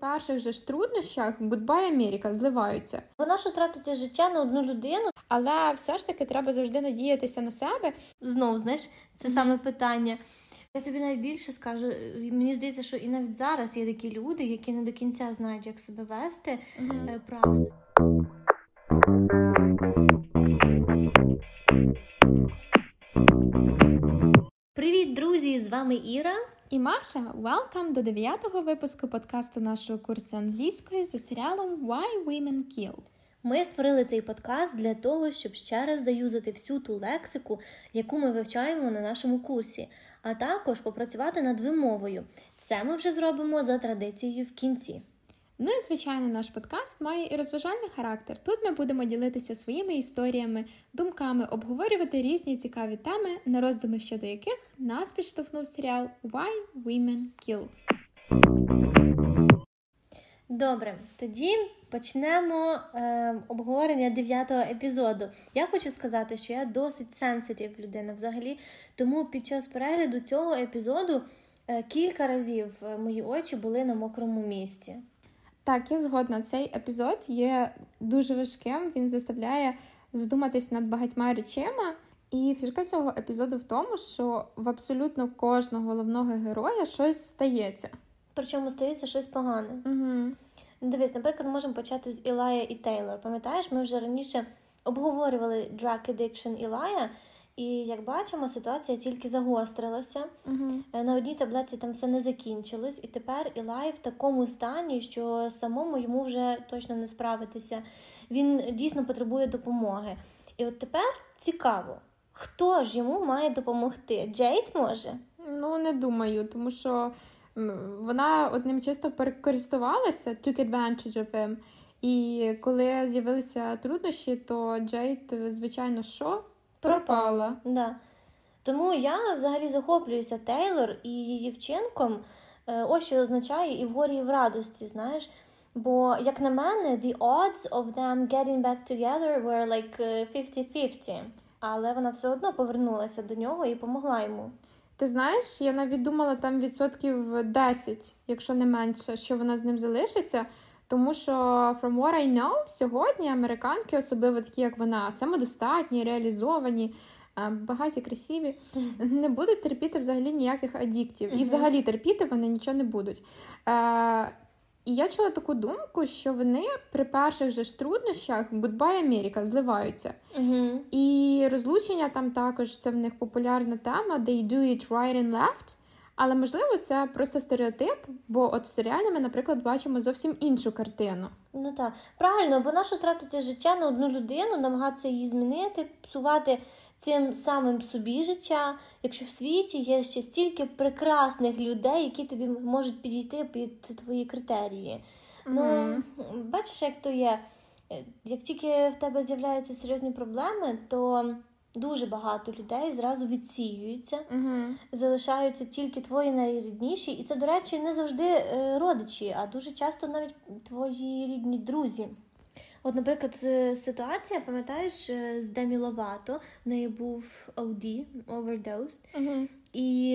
перших же ж труднощах Goodbye America зливаються. Вона ж втратить життя на одну людину. Але все ж таки треба завжди надіятися на себе. Знов, знаєш, це саме питання. Я тобі найбільше скажу, мені здається, що і навіть зараз є такі люди, які не до кінця знають, як себе вести правильно. Привіт, друзі! З вами Іра і Маша. Welcome до 9-го випуску подкасту нашого курсу англійської за серіалом Why Women Kill. Ми створили цей подкаст для того, щоб ще раз заюзати всю ту лексику, яку ми вивчаємо на нашому курсі, а також попрацювати над вимовою. Це ми вже зробимо за традицією в кінці. Ну і, звичайно, наш подкаст має і розважальний характер. Тут ми будемо ділитися своїми історіями, думками, обговорювати різні цікаві теми, на роздуми щодо яких нас підштовхнув серіал Why Women Kill. Добре, тоді почнемо обговорення 9-го епізоду. Я хочу сказати, що я досить сенситив людина взагалі, тому під час перегляду цього епізоду кілька разів мої очі були на мокрому місці. Так, я згодна. Цей епізод є дуже важким, він заставляє задуматись над багатьма речами. І фішка цього епізоду в тому, що в абсолютно кожного головного героя щось стається. Причому стається щось погане. Угу. Дивись, наприклад, можемо почати з Ілая і Тейлор. Пам'ятаєш, ми вже раніше обговорювали drug addiction Ілая, і, як бачимо, ситуація тільки загострилася. Угу. На одній таблетці там все не закінчилось, і тепер Ілай в такому стані, що самому йому вже точно не справитися. Він дійсно потребує допомоги. І от тепер цікаво, хто ж йому має допомогти? Джейд може? Ну, не думаю, тому що вона одним чисто перекористувалася, took advantage of him. І коли з'явилися труднощі, то Джейд, звичайно, що? Пропала. Да. Тому я взагалі захоплююся Тейлор і її вчинком. Ось що означає і в горі, і в радості, знаєш. Бо, як на мене, the odds of them getting back together were like 50-50. Але вона все одно повернулася до нього і помогла йому. Ти знаєш, я навіть думала, там 10%, якщо не менше, що вона з ним залишиться. Тому що, from what I know, сьогодні американки, особливо такі, як вона, самодостатні, реалізовані, багаті, красиві, не будуть терпіти взагалі ніяких адіктів. І взагалі терпіти вони нічого не будуть. І я чула таку думку, що вони при перших же ж труднощах Goodbye America зливаються. І розлучення там також, це в них популярна тема, they do it right and left. Але, можливо, це просто стереотип, бо от в серіалі ми, наприклад, бачимо зовсім іншу картину. Ну так, правильно, бо нащо тратити життя на одну людину, намагатися її змінити, псувати цим самим собі життя, якщо в світі є ще стільки прекрасних людей, які тобі можуть підійти під твої критерії. Mm-hmm. Ну, бачиш, як то є, як тільки в тебе з'являються серйозні проблеми, то дуже багато людей зразу відсіюються, залишаються тільки твої найрідніші. І це, до речі, не завжди родичі, а дуже часто навіть твої рідні друзі. От, наприклад, ситуація, пам'ятаєш, з Демі Ловато, в неї був OD, overdose. І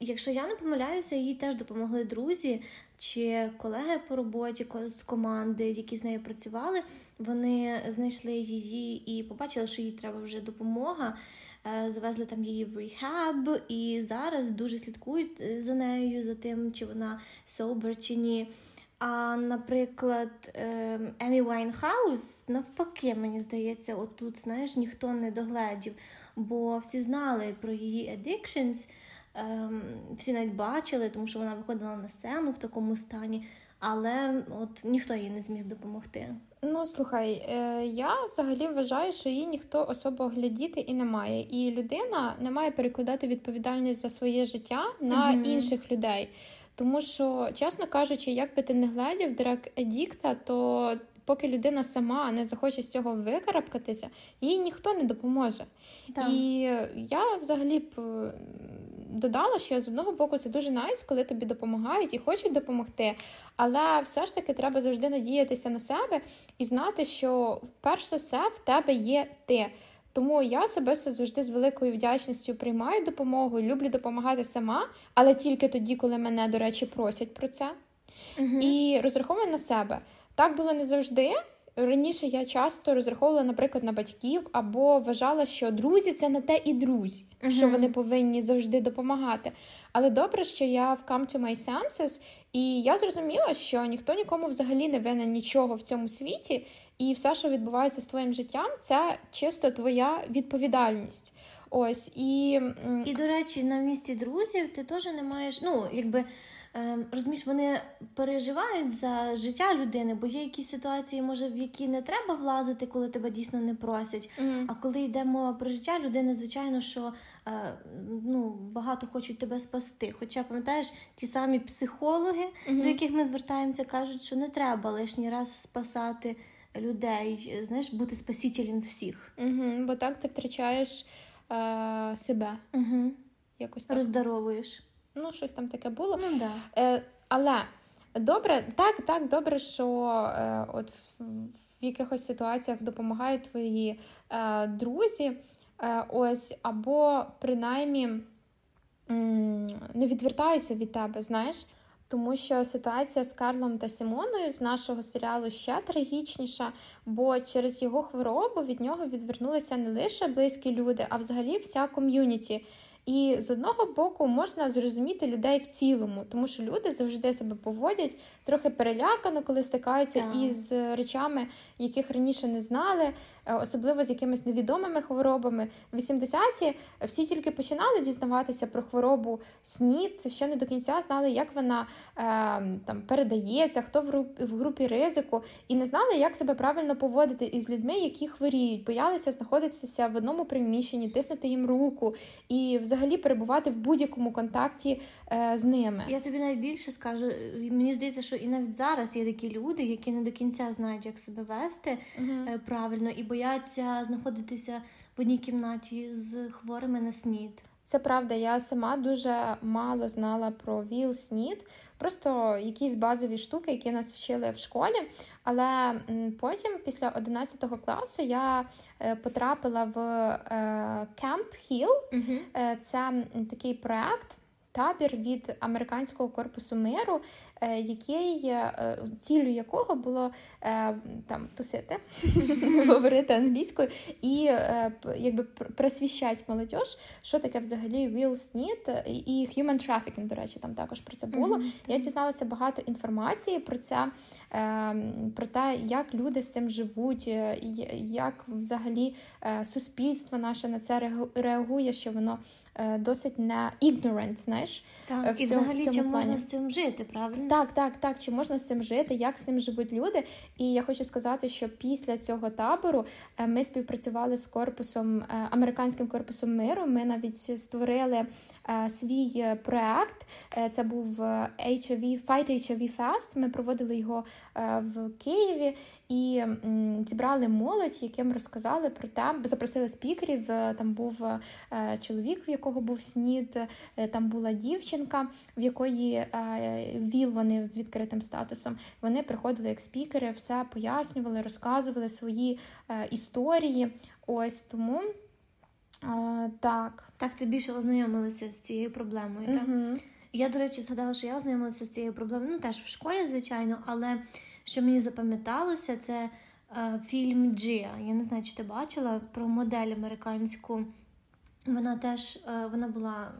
якщо я не помиляюся, їй теж допомогли друзі чи колеги по роботі з команди, які з нею працювали. Вони знайшли її і побачили, що їй треба вже допомога. Завезли там її в рехаб і зараз дуже слідкують за нею, за тим, чи вона sober, чи ні. А, наприклад, Емі Вайнхаус, навпаки, мені здається, отут, знаєш, ніхто не догледів, бо всі знали про її addictions, всі навіть бачили, тому що вона виходила на сцену в такому стані, але от ніхто їй не зміг допомогти. Ну, слухай, я взагалі вважаю, що її ніхто особо глядіти і не має. І людина не має перекладати відповідальність за своє життя на інших людей. Тому що, чесно кажучи, як би ти не глядів драг-едікта, то поки людина сама не захоче з цього викарабкатися, їй ніхто не допоможе. Так. І я взагалі б додала, що з одного боку це дуже найс, коли тобі допомагають і хочуть допомогти, але все ж таки треба завжди надіятися на себе і знати, що перш за все в тебе є ти. Тому я особисто завжди з великою вдячністю приймаю допомогу, люблю допомагати сама, але тільки тоді, коли мене, до речі, просять про це. Uh-huh. І розраховую на себе. Так було не завжди. Раніше я часто розраховувала, наприклад, на батьків, або вважала, що друзі – це не те і друзі, uh-huh. що вони повинні завжди допомагати. Але добре, що я в Come to my senses, і я зрозуміла, що ніхто нікому взагалі не винен нічого в цьому світі, і все, що відбувається з твоїм життям, це чисто твоя відповідальність. Ось, і до речі, на місці друзів ти теж не маєш, ну, якби... Розумієш, вони переживають за життя людини, бо є якісь ситуації, може, в які не треба влазити, коли тебе дійсно не просять. Mm-hmm. А коли йдемо про життя людини, звичайно, що багато хочуть тебе спасти. Хоча, пам'ятаєш, ті самі психологи, mm-hmm. до яких ми звертаємося, кажуть, що не треба лишній раз спасати людей, знаєш, бути спасителем всіх. Mm-hmm. Бо так ти втрачаєш себе. Mm-hmm. Якось так. Роздаровуєш. Ну, щось там таке було. Ну, да. Але добре, так добре, що от в якихось ситуаціях допомагають твої друзі, ось, або принаймні не відвертаються від тебе, знаєш. Тому що ситуація з Карлом та Сімоною з нашого серіалу ще трагічніша, бо через його хворобу від нього відвернулися не лише близькі люди, а взагалі вся ком'юніті. І з одного боку можна зрозуміти людей в цілому, тому що люди завжди себе поводять трохи перелякано, коли стикаються із речами, яких раніше не знали, особливо з якимись невідомими хворобами. В 80-ті всі тільки починали дізнаватися про хворобу СНІД, ще не до кінця знали, як вона там передається, хто в групі ризику, і не знали, як себе правильно поводити із людьми, які хворіють, боялися знаходитися в одному приміщенні, тиснути їм руку і взагалі перебувати в будь-якому контакті з ними. Я тобі найбільше скажу, мені здається, що і навіть зараз є такі люди, які не до кінця знають, як себе вести uh-huh. правильно, і бояться знаходитися в одній кімнаті з хворими на СНІД. Це правда, я сама дуже мало знала про ВІЛ, СНІД, просто якісь базові штуки, які нас вчили в школі, але потім, після 11 класу, я потрапила в Camp Hill, uh-huh. це такий проект, табір від Американського корпусу миру, який, ціллю якого було там тусити, говорити англійською і якби просвіщати молодь, що таке взагалі ВІЛ, СНІД і human trafficking, до речі, там також про це було. Mm-hmm. Я дізналася багато інформації про це, про те, як люди з цим живуть, як взагалі суспільство наше на це реагує, що воно досить не ignorant, знаєш, так, і взагалі, чи можна з цим жити, правильно? Так, чи можна з цим жити, як з цим живуть люди. І я хочу сказати, що після цього табору ми співпрацювали з корпусом, Американським корпусом миру, ми навіть створили свій проект, це був Fight HIV Fest, ми проводили його в Києві і зібрали молодь, яким розказали про те, запросили спікерів, там був чоловік, в якого був СНІД, там була дівчинка, в якої ВІЛ, вони з відкритим статусом, вони приходили як спікери, все пояснювали, розказували свої історії, ось тому... Так, ти більше ознайомилася з цією проблемою, так? Uh-huh. Я, до речі, згадала, що я ознайомилася з цією проблемою, теж в школі, звичайно, але що мені запам'яталося, це фільм «Gia». Я не знаю, чи ти бачила, про модель американську. Вона теж, вона була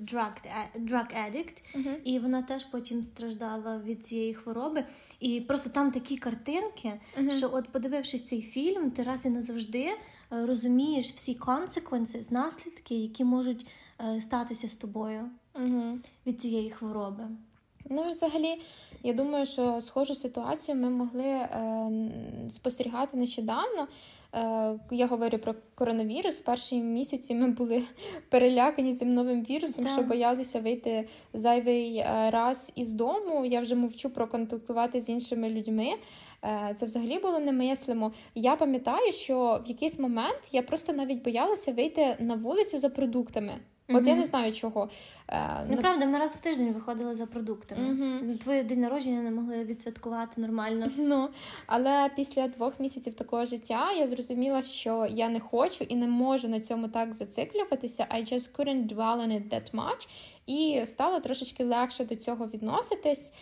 drug addict, uh-huh. і вона теж потім страждала від цієї хвороби. І просто там такі картинки, uh-huh. що от подивившись цей фільм, ти раз і назавжди розумієш всі consequences, наслідки, які можуть статися з тобою uh-huh. від цієї хвороби. Ну, взагалі, я думаю, що схожу ситуацію ми могли спостерігати нещодавно. Я говорю про коронавірус. В перші місяці ми були перелякані цим новим вірусом, що боялися вийти зайвий раз із дому. Я вже мовчу про контактувати з іншими людьми. Це взагалі було немислимо. Я пам'ятаю, що в якийсь момент я просто навіть боялася вийти на вулицю за продуктами. От я не знаю чого. Неправда, ми раз в тиждень виходили за продуктами. Твоє день народження не могли відсвяткувати нормально. Але після 2 місяців такого життя я зрозуміла, що я не хочу і не можу на цьому так зациклюватися. I just couldn't dwell on it that much. І стало трошечки легше до цього відноситись.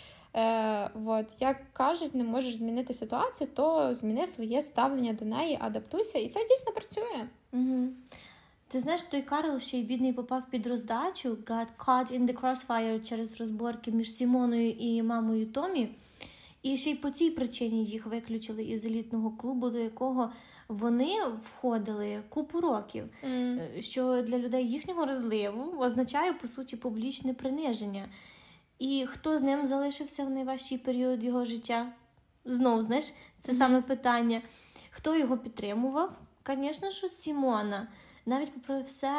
Як кажуть, не можеш змінити ситуацію, то зміни своє ставлення до неї, адаптуйся, і це дійсно працює. Угу. Ти знаєш, той Карл ще й бідний попав під роздачу, got caught in the crossfire через розборки між Сімоною і мамою Томі. І ще й по цій причині їх виключили із елітного клубу, до якого вони входили купу років, що для людей їхнього розливу означає, по суті, публічне приниження. І хто з ним залишився в найважчий період його життя? Знов, знаєш, це саме питання. Хто його підтримував? Звісно, що Сімона. Навіть попри все,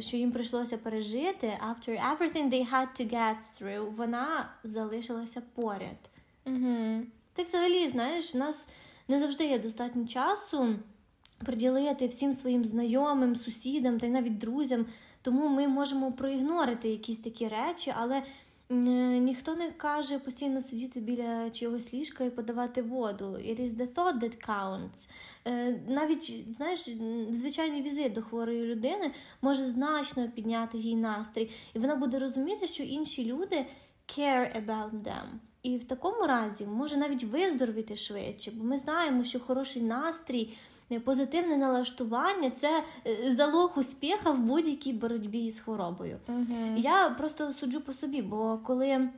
що їм прийшлося пережити, after everything they had to get through, вона залишилася поряд. Угу. Ти взагалі, знаєш, в нас не завжди є достатньо часу приділити всім своїм знайомим, сусідам та й навіть друзям, тому ми можемо проігнорити якісь такі речі, але ніхто не каже постійно сидіти біля чогось ліжка і подавати воду. It is the thought that counts. Навіть, знаєш, звичайний візит до хворої людини може значно підняти їй настрій, і вона буде розуміти, що інші люди care about them. І в такому разі може навіть виздоровіти швидше, бо ми знаємо, що хороший настрій, позитивне налаштування – це залог успіха в будь-якій боротьбі з хворобою. Угу. Я просто суджу по собі, бо коли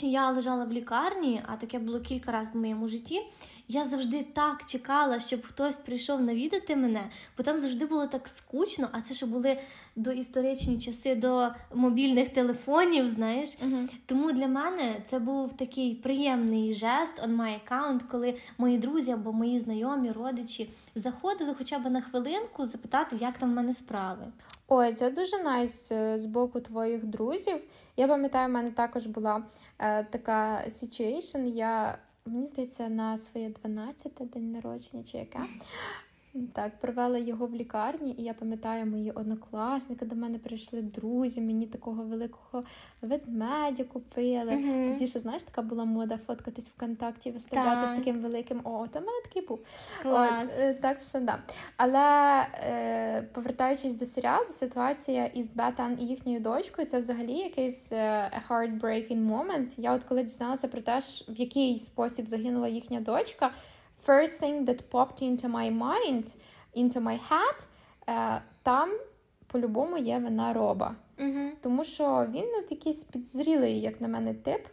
я лежала в лікарні, а таке було кілька разів в моєму житті, я завжди так чекала, щоб хтось прийшов навідати мене, бо там завжди було так скучно, а це ще були доісторичні часи, до мобільних телефонів, знаєш. Uh-huh. Тому для мене це був такий приємний жест on my account, коли мої друзі або мої знайомі, родичі заходили хоча б на хвилинку запитати, як там в мене справи. Ой, це дуже найс з боку твоїх друзів. Я пам'ятаю, в мене також була така situation, мені здається, на своє 12-те день народження чи яке. Так, провела його в лікарні, і я пам'ятаю, мої однокласники до мене прийшли, друзі, мені такого великого ведмедя купили. Mm-hmm. Тоді ще, знаєш, така була мода фоткатись в ВКонтакті, виставляти з таким великим. Та в мене такий був. Клас. Так що, да. Але повертаючись до серіалу, ситуація із Беттан і їхньою дочкою, це взагалі якийсь heartbreaking moment. Я от коли дізналася про те, в який спосіб загинула їхня дочка, first thing that popped into my head, там по-любому є вина Роба. Uh-huh. Тому що він якийсь підозрілий, як на мене, тип.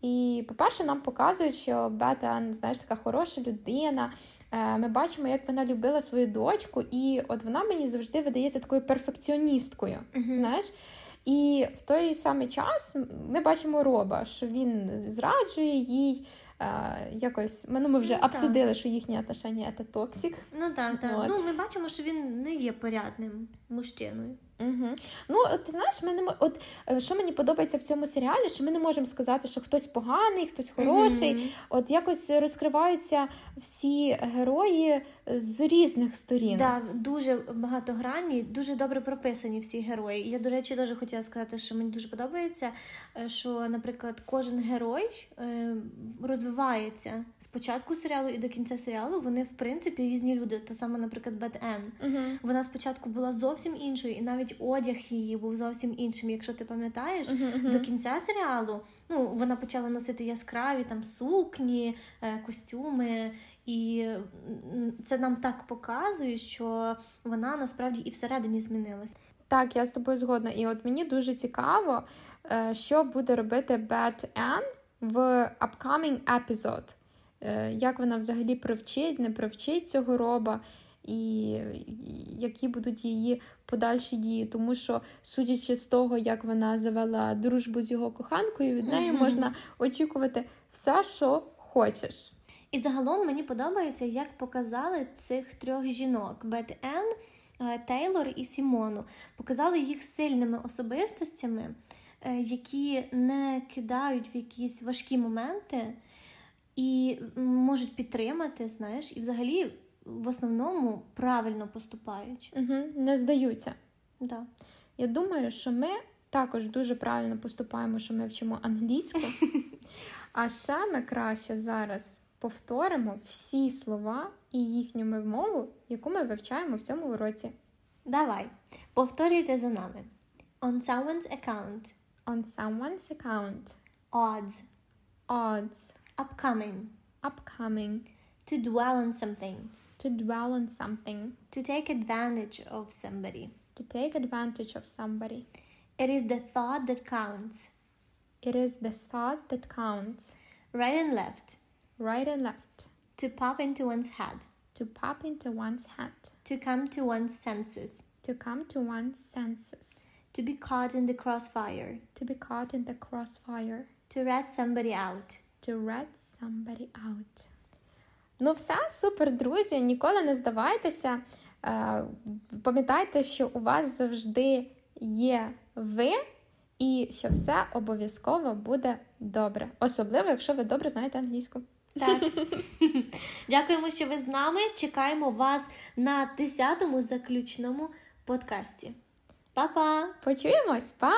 І, по-перше, нам показують, що Беттан, знаєш, така хороша людина. Ми бачимо, як вона любила свою дочку. І от вона мені завжди видається такою перфекціоністкою, uh-huh. знаєш. І в той самий час ми бачимо Роба, що він зраджує їй, якось, ми вже обсудили, що їхні отношення – це токсик. Так. Ми бачимо, що він не є порядним мужчиною. Угу. Ти знаєш, що мені подобається в цьому серіалі, що ми не можемо сказати, що хтось поганий, хтось хороший. Угу. От якось розкриваються всі герої з різних сторін. Так, дуже багатогранні, дуже добре прописані всі герої. Я, до речі, дуже хотіла сказати, що мені дуже подобається, що, наприклад, кожен герой розвивається з початку серіалу і до кінця серіалу. Вони, в принципі, різні люди. Та сама, наприклад, Бет-Ен. Угу. Вона спочатку була зовсім іншою, і навіть одяг її був зовсім іншим, якщо ти пам'ятаєш, до кінця серіалу, вона почала носити яскраві там сукні, костюми, і це нам так показує, що вона насправді і всередині змінилася. Так, я з тобою згодна. І от мені дуже цікаво, що буде робити Бет-Ен в upcoming episode. Як вона взагалі привчить, не привчить цього Роба, і які будуть її подальші дії, тому що, судячи з того, як вона завела дружбу з його коханкою, від неї можна очікувати все, що хочеш. І загалом мені подобається, як показали цих трьох жінок – Бет-Ен, Тейлор і Сімону. Показали їх сильними особистостями, які не кидають в якісь важкі моменти і можуть підтримати, знаєш, і взагалі в основному правильно поступають. Угу, не здаються. Да. Я думаю, що ми також дуже правильно поступаємо, що ми вчимо англійську. А ще ми краще зараз повторимо всі слова і їхню мову, яку ми вивчаємо в цьому уроці. Давай, повторюйте за нами. On someone's account. On someone's account. Odds. odds, upcoming, to dwell on something, to take advantage of somebody, It is the thought that counts. Right and left. To pop into one's head. To come to one's senses. To be caught in the crossfire. To rat somebody out. Ну все, супер, друзі, ніколи не здавайтеся. Пам'ятайте, що у вас завжди є ви, і що все обов'язково буде добре. Особливо, якщо ви добре знаєте англійську. Так. Дякуємо, що ви з нами. Чекаємо вас на 10-му заключному подкасті. Па-па! Почуємось! Па!